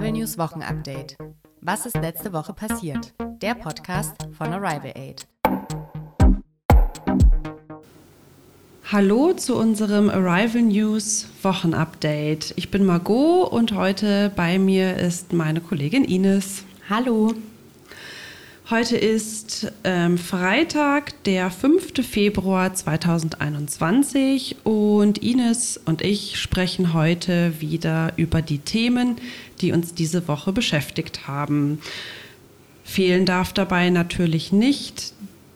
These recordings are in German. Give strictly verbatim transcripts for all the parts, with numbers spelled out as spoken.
Arrival News Wochenupdate. Was ist letzte Woche passiert? Der Podcast von Arrival Aid. Hallo zu unserem Arrival News Wochenupdate. Ich bin Margot und heute bei mir ist meine Kollegin Ines. Hallo. Heute ist ähm, Freitag, der fünfter Februar zweitausendeinundzwanzig und Ines und ich sprechen heute wieder über die Themen, die uns diese Woche beschäftigt haben. Fehlen darf dabei natürlich nicht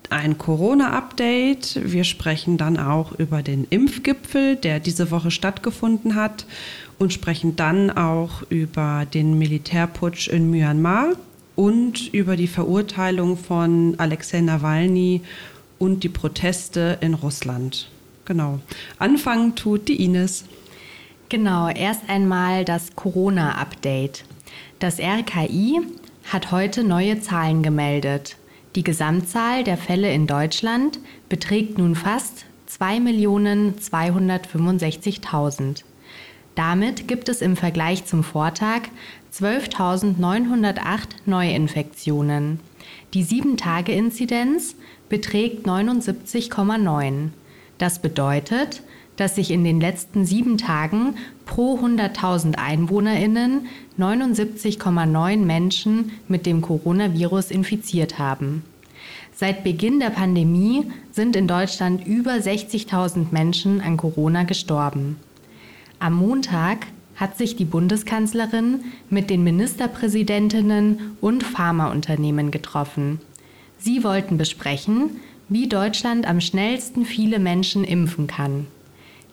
ein Corona-Update. Wir sprechen dann auch über den Impfgipfel, der diese Woche stattgefunden hat, und sprechen dann auch über den Militärputsch in Myanmar und über die Verurteilung von Alexei Nawalny und die Proteste in Russland. Genau. Anfangen tut die Ines. Genau, erst einmal das Corona-Update. Das R K I hat heute neue Zahlen gemeldet. Die Gesamtzahl der Fälle in Deutschland beträgt nun fast zwei Millionen zweihundertfünfundsechzigtausend. Damit gibt es im Vergleich zum Vortag zwölftausendneunhundertacht Neuinfektionen. Die sieben-Tage-Inzidenz beträgt neunundsiebzig Komma neun. Das bedeutet, dass sich in den letzten sieben Tagen pro hunderttausend EinwohnerInnen neunundsiebzig Komma neun Menschen mit dem Coronavirus infiziert haben. Seit Beginn der Pandemie sind in Deutschland über sechzigtausend Menschen an Corona gestorben. Am Montag hat sich die Bundeskanzlerin mit den Ministerpräsidentinnen und Pharmaunternehmen getroffen. Sie wollten besprechen, wie Deutschland am schnellsten viele Menschen impfen kann.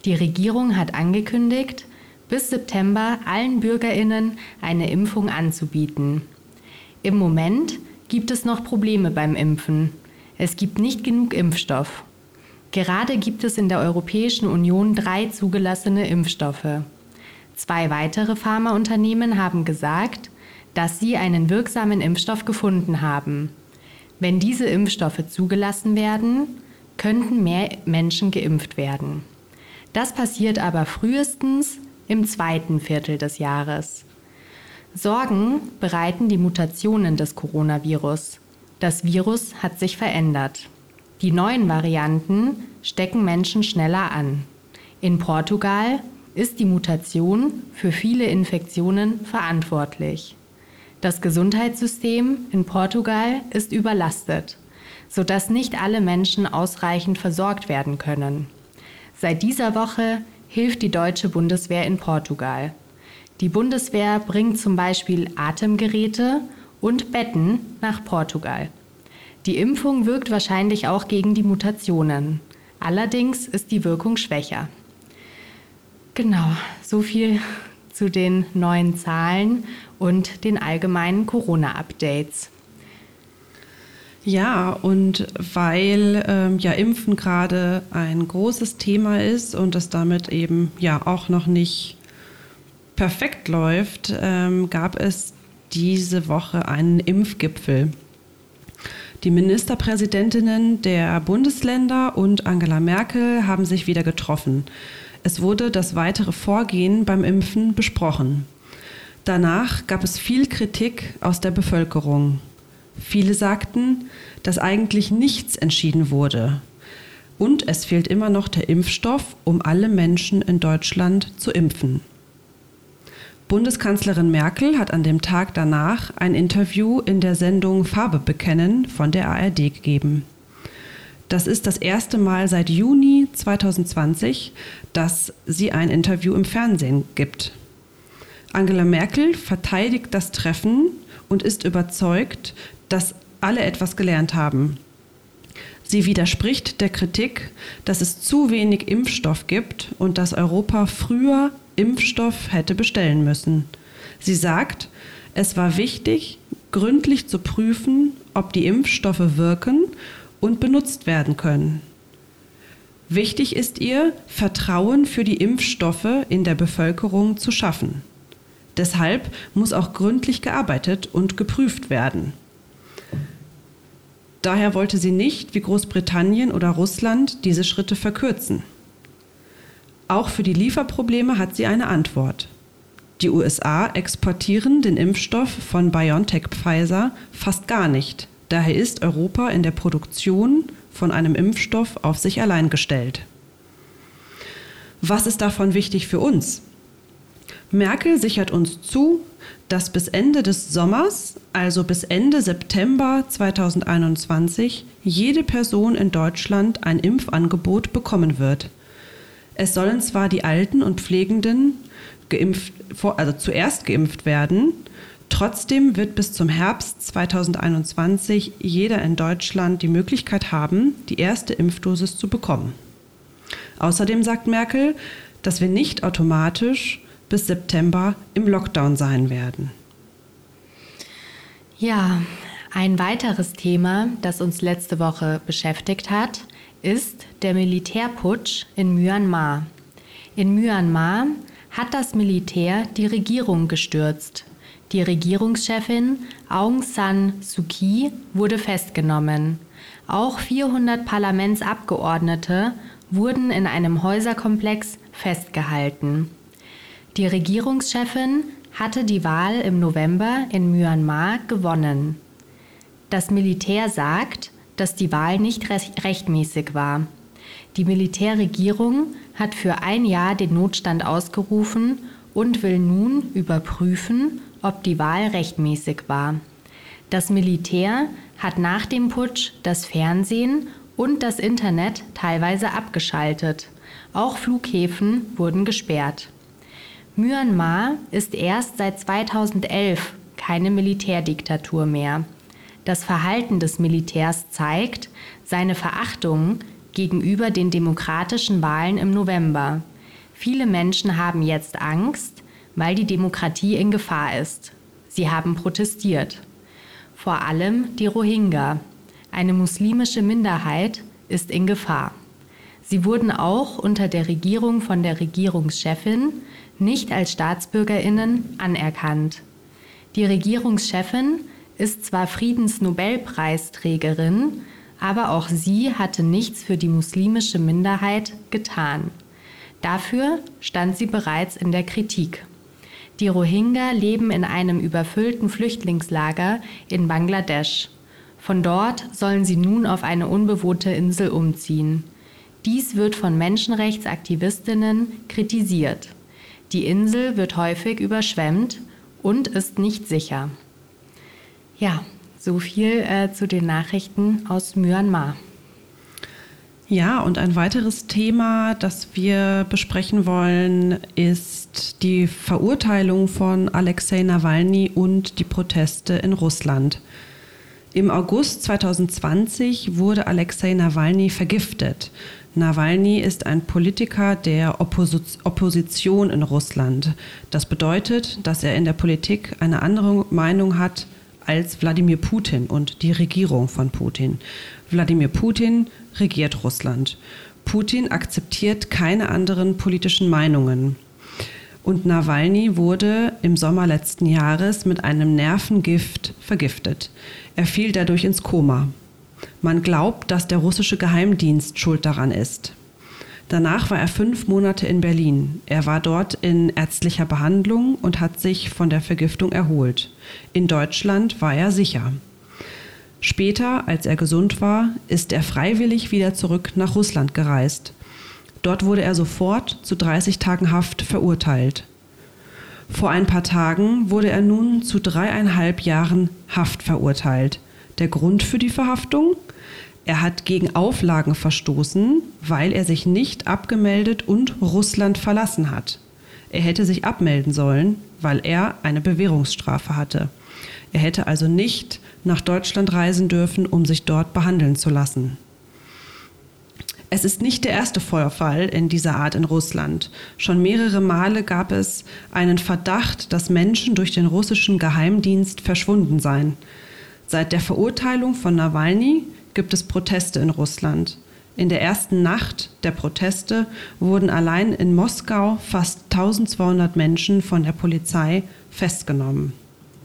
Die Regierung hat angekündigt, bis September allen BürgerInnen eine Impfung anzubieten. Im Moment gibt es noch Probleme beim Impfen. Es gibt nicht genug Impfstoff. Gerade gibt es in der Europäischen Union drei zugelassene Impfstoffe. Zwei weitere Pharmaunternehmen haben gesagt, dass sie einen wirksamen Impfstoff gefunden haben. Wenn diese Impfstoffe zugelassen werden, könnten mehr Menschen geimpft werden. Das passiert aber frühestens im zweiten Viertel des Jahres. Sorgen bereiten die Mutationen des Coronavirus. Das Virus hat sich verändert. Die neuen Varianten stecken Menschen schneller an. In Portugal ist die Mutation für viele Infektionen verantwortlich. Das Gesundheitssystem in Portugal ist überlastet, sodass nicht alle Menschen ausreichend versorgt werden können. Seit dieser Woche hilft die deutsche Bundeswehr in Portugal. Die Bundeswehr bringt zum Beispiel Atemgeräte und Betten nach Portugal. Die Impfung wirkt wahrscheinlich auch gegen die Mutationen. Allerdings ist die Wirkung schwächer. Genau, so viel zu den neuen Zahlen und den allgemeinen Corona-Updates. Ja, und weil ähm, ja Impfen gerade ein großes Thema ist und es damit eben ja auch noch nicht perfekt läuft, ähm, gab es diese Woche einen Impfgipfel. Die Ministerpräsidentinnen der Bundesländer und Angela Merkel haben sich wieder getroffen. Es wurde das weitere Vorgehen beim Impfen besprochen. Danach gab es viel Kritik aus der Bevölkerung. Viele sagten, dass eigentlich nichts entschieden wurde. Und es fehlt immer noch der Impfstoff, um alle Menschen in Deutschland zu impfen. Bundeskanzlerin Merkel hat an dem Tag danach ein Interview in der Sendung Farbe bekennen von der A R D gegeben. Das ist das erste Mal seit Juni zweitausendzwanzig, dass sie ein Interview im Fernsehen gibt. Angela Merkel verteidigt das Treffen und ist überzeugt, dass alle etwas gelernt haben. Sie widerspricht der Kritik, dass es zu wenig Impfstoff gibt und dass Europa früher Impfstoff hätte bestellen müssen. Sie sagt, es war wichtig, gründlich zu prüfen, ob die Impfstoffe wirken und benutzt werden können. Wichtig ist ihr, Vertrauen für die Impfstoffe in der Bevölkerung zu schaffen. Deshalb muss auch gründlich gearbeitet und geprüft werden. Daher wollte sie nicht, wie Großbritannien oder Russland, diese Schritte verkürzen. Auch für die Lieferprobleme hat sie eine Antwort. Die U S A exportieren den Impfstoff von BioNTech-Pfizer fast gar nicht. Daher ist Europa in der Produktion von einem Impfstoff auf sich allein gestellt. Was ist davon wichtig für uns? Merkel sichert uns zu, dass bis Ende des Sommers, also bis Ende September zweitausendeinundzwanzig, jede Person in Deutschland ein Impfangebot bekommen wird. Es sollen zwar die Alten und Pflegenden geimpft, also zuerst geimpft werden, trotzdem wird bis zum Herbst zweitausendeinundzwanzig jeder in Deutschland die Möglichkeit haben, die erste Impfdosis zu bekommen. Außerdem sagt Merkel, dass wir nicht automatisch bis September im Lockdown sein werden. Ja, ein weiteres Thema, das uns letzte Woche beschäftigt hat, ist der Militärputsch in Myanmar. In Myanmar hat das Militär die Regierung gestürzt. Die Regierungschefin Aung San Suu Kyi wurde festgenommen. Auch vierhundert Parlamentsabgeordnete wurden in einem Häuserkomplex festgehalten. Die Regierungschefin hatte die Wahl im November in Myanmar gewonnen. Das Militär sagt, dass die Wahl nicht rechtmäßig war. Die Militärregierung hat für ein Jahr den Notstand ausgerufen und will nun überprüfen, ob die Wahl rechtmäßig war. Das Militär hat nach dem Putsch das Fernsehen und das Internet teilweise abgeschaltet. Auch Flughäfen wurden gesperrt. Myanmar ist erst seit zweitausendelf keine Militärdiktatur mehr. Das Verhalten des Militärs zeigt seine Verachtung gegenüber den demokratischen Wahlen im November. Viele Menschen haben jetzt Angst, weil die Demokratie in Gefahr ist. Sie haben protestiert. Vor allem die Rohingya, eine muslimische Minderheit, ist in Gefahr. Sie wurden auch unter der Regierung von der Regierungschefin nicht als StaatsbürgerInnen anerkannt. Die Regierungschefin ist zwar Friedensnobelpreisträgerin, aber auch sie hatte nichts für die muslimische Minderheit getan. Dafür stand sie bereits in der Kritik. Die Rohingya leben in einem überfüllten Flüchtlingslager in Bangladesch. Von dort sollen sie nun auf eine unbewohnte Insel umziehen. Dies wird von Menschenrechtsaktivistinnen kritisiert. Die Insel wird häufig überschwemmt und ist nicht sicher. Ja, so viel äh, zu den Nachrichten aus Myanmar. Ja, und ein weiteres Thema, das wir besprechen wollen, ist die Verurteilung von Alexei Nawalny und die Proteste in Russland. Im August zweitausendzwanzig wurde Alexei Nawalny vergiftet. Nawalny ist ein Politiker der Oppos- Opposition in Russland. Das bedeutet, dass er in der Politik eine andere Meinung hat als Wladimir Putin und die Regierung von Putin. Wladimir Putin regiert Russland. Putin akzeptiert keine anderen politischen Meinungen. Und Nawalny wurde im Sommer letzten Jahres mit einem Nervengift vergiftet. Er fiel dadurch ins Koma. Man glaubt, dass der russische Geheimdienst schuld daran ist. Danach war er fünf Monate in Berlin. Er war dort in ärztlicher Behandlung und hat sich von der Vergiftung erholt. In Deutschland war er sicher. Später, als er gesund war, ist er freiwillig wieder zurück nach Russland gereist. Dort wurde er sofort zu dreißig Tagen Haft verurteilt. Vor ein paar Tagen wurde er nun zu dreieinhalb Jahren Haft verurteilt. Der Grund für die Verhaftung? Er hat gegen Auflagen verstoßen, weil er sich nicht abgemeldet und Russland verlassen hat. Er hätte sich abmelden sollen, weil er eine Bewährungsstrafe hatte. Er hätte also nicht nach Deutschland reisen dürfen, um sich dort behandeln zu lassen. Es ist nicht der erste Vorfall in dieser Art in Russland. Schon mehrere Male gab es einen Verdacht, dass Menschen durch den russischen Geheimdienst verschwunden seien. Seit der Verurteilung von Nawalny gibt es Proteste in Russland. In der ersten Nacht der Proteste wurden allein in Moskau fast eintausendzweihundert Menschen von der Polizei festgenommen.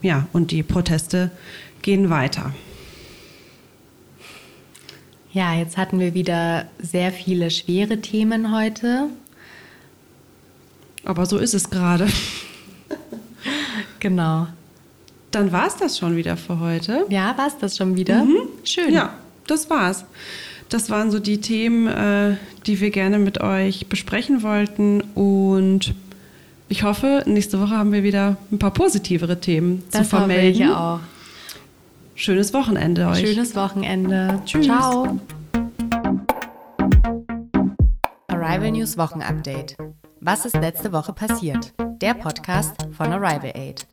Ja, und die Proteste gehen weiter. Ja, jetzt hatten wir wieder sehr viele schwere Themen heute. Aber so ist es gerade. Genau. Dann war es das schon wieder für heute. Ja, war es das schon wieder. Mhm. Schön. Ja, das war's. Das waren so die Themen, äh, die wir gerne mit euch besprechen wollten. Und ich hoffe, nächste Woche haben wir wieder ein paar positivere Themen das zu vermelden. Das hoffe ich auch. Schönes Wochenende euch. Schönes Wochenende. Tschüss. Ciao. Arrival News Wochenupdate. Was ist letzte Woche passiert? Der Podcast von Arrival Aid.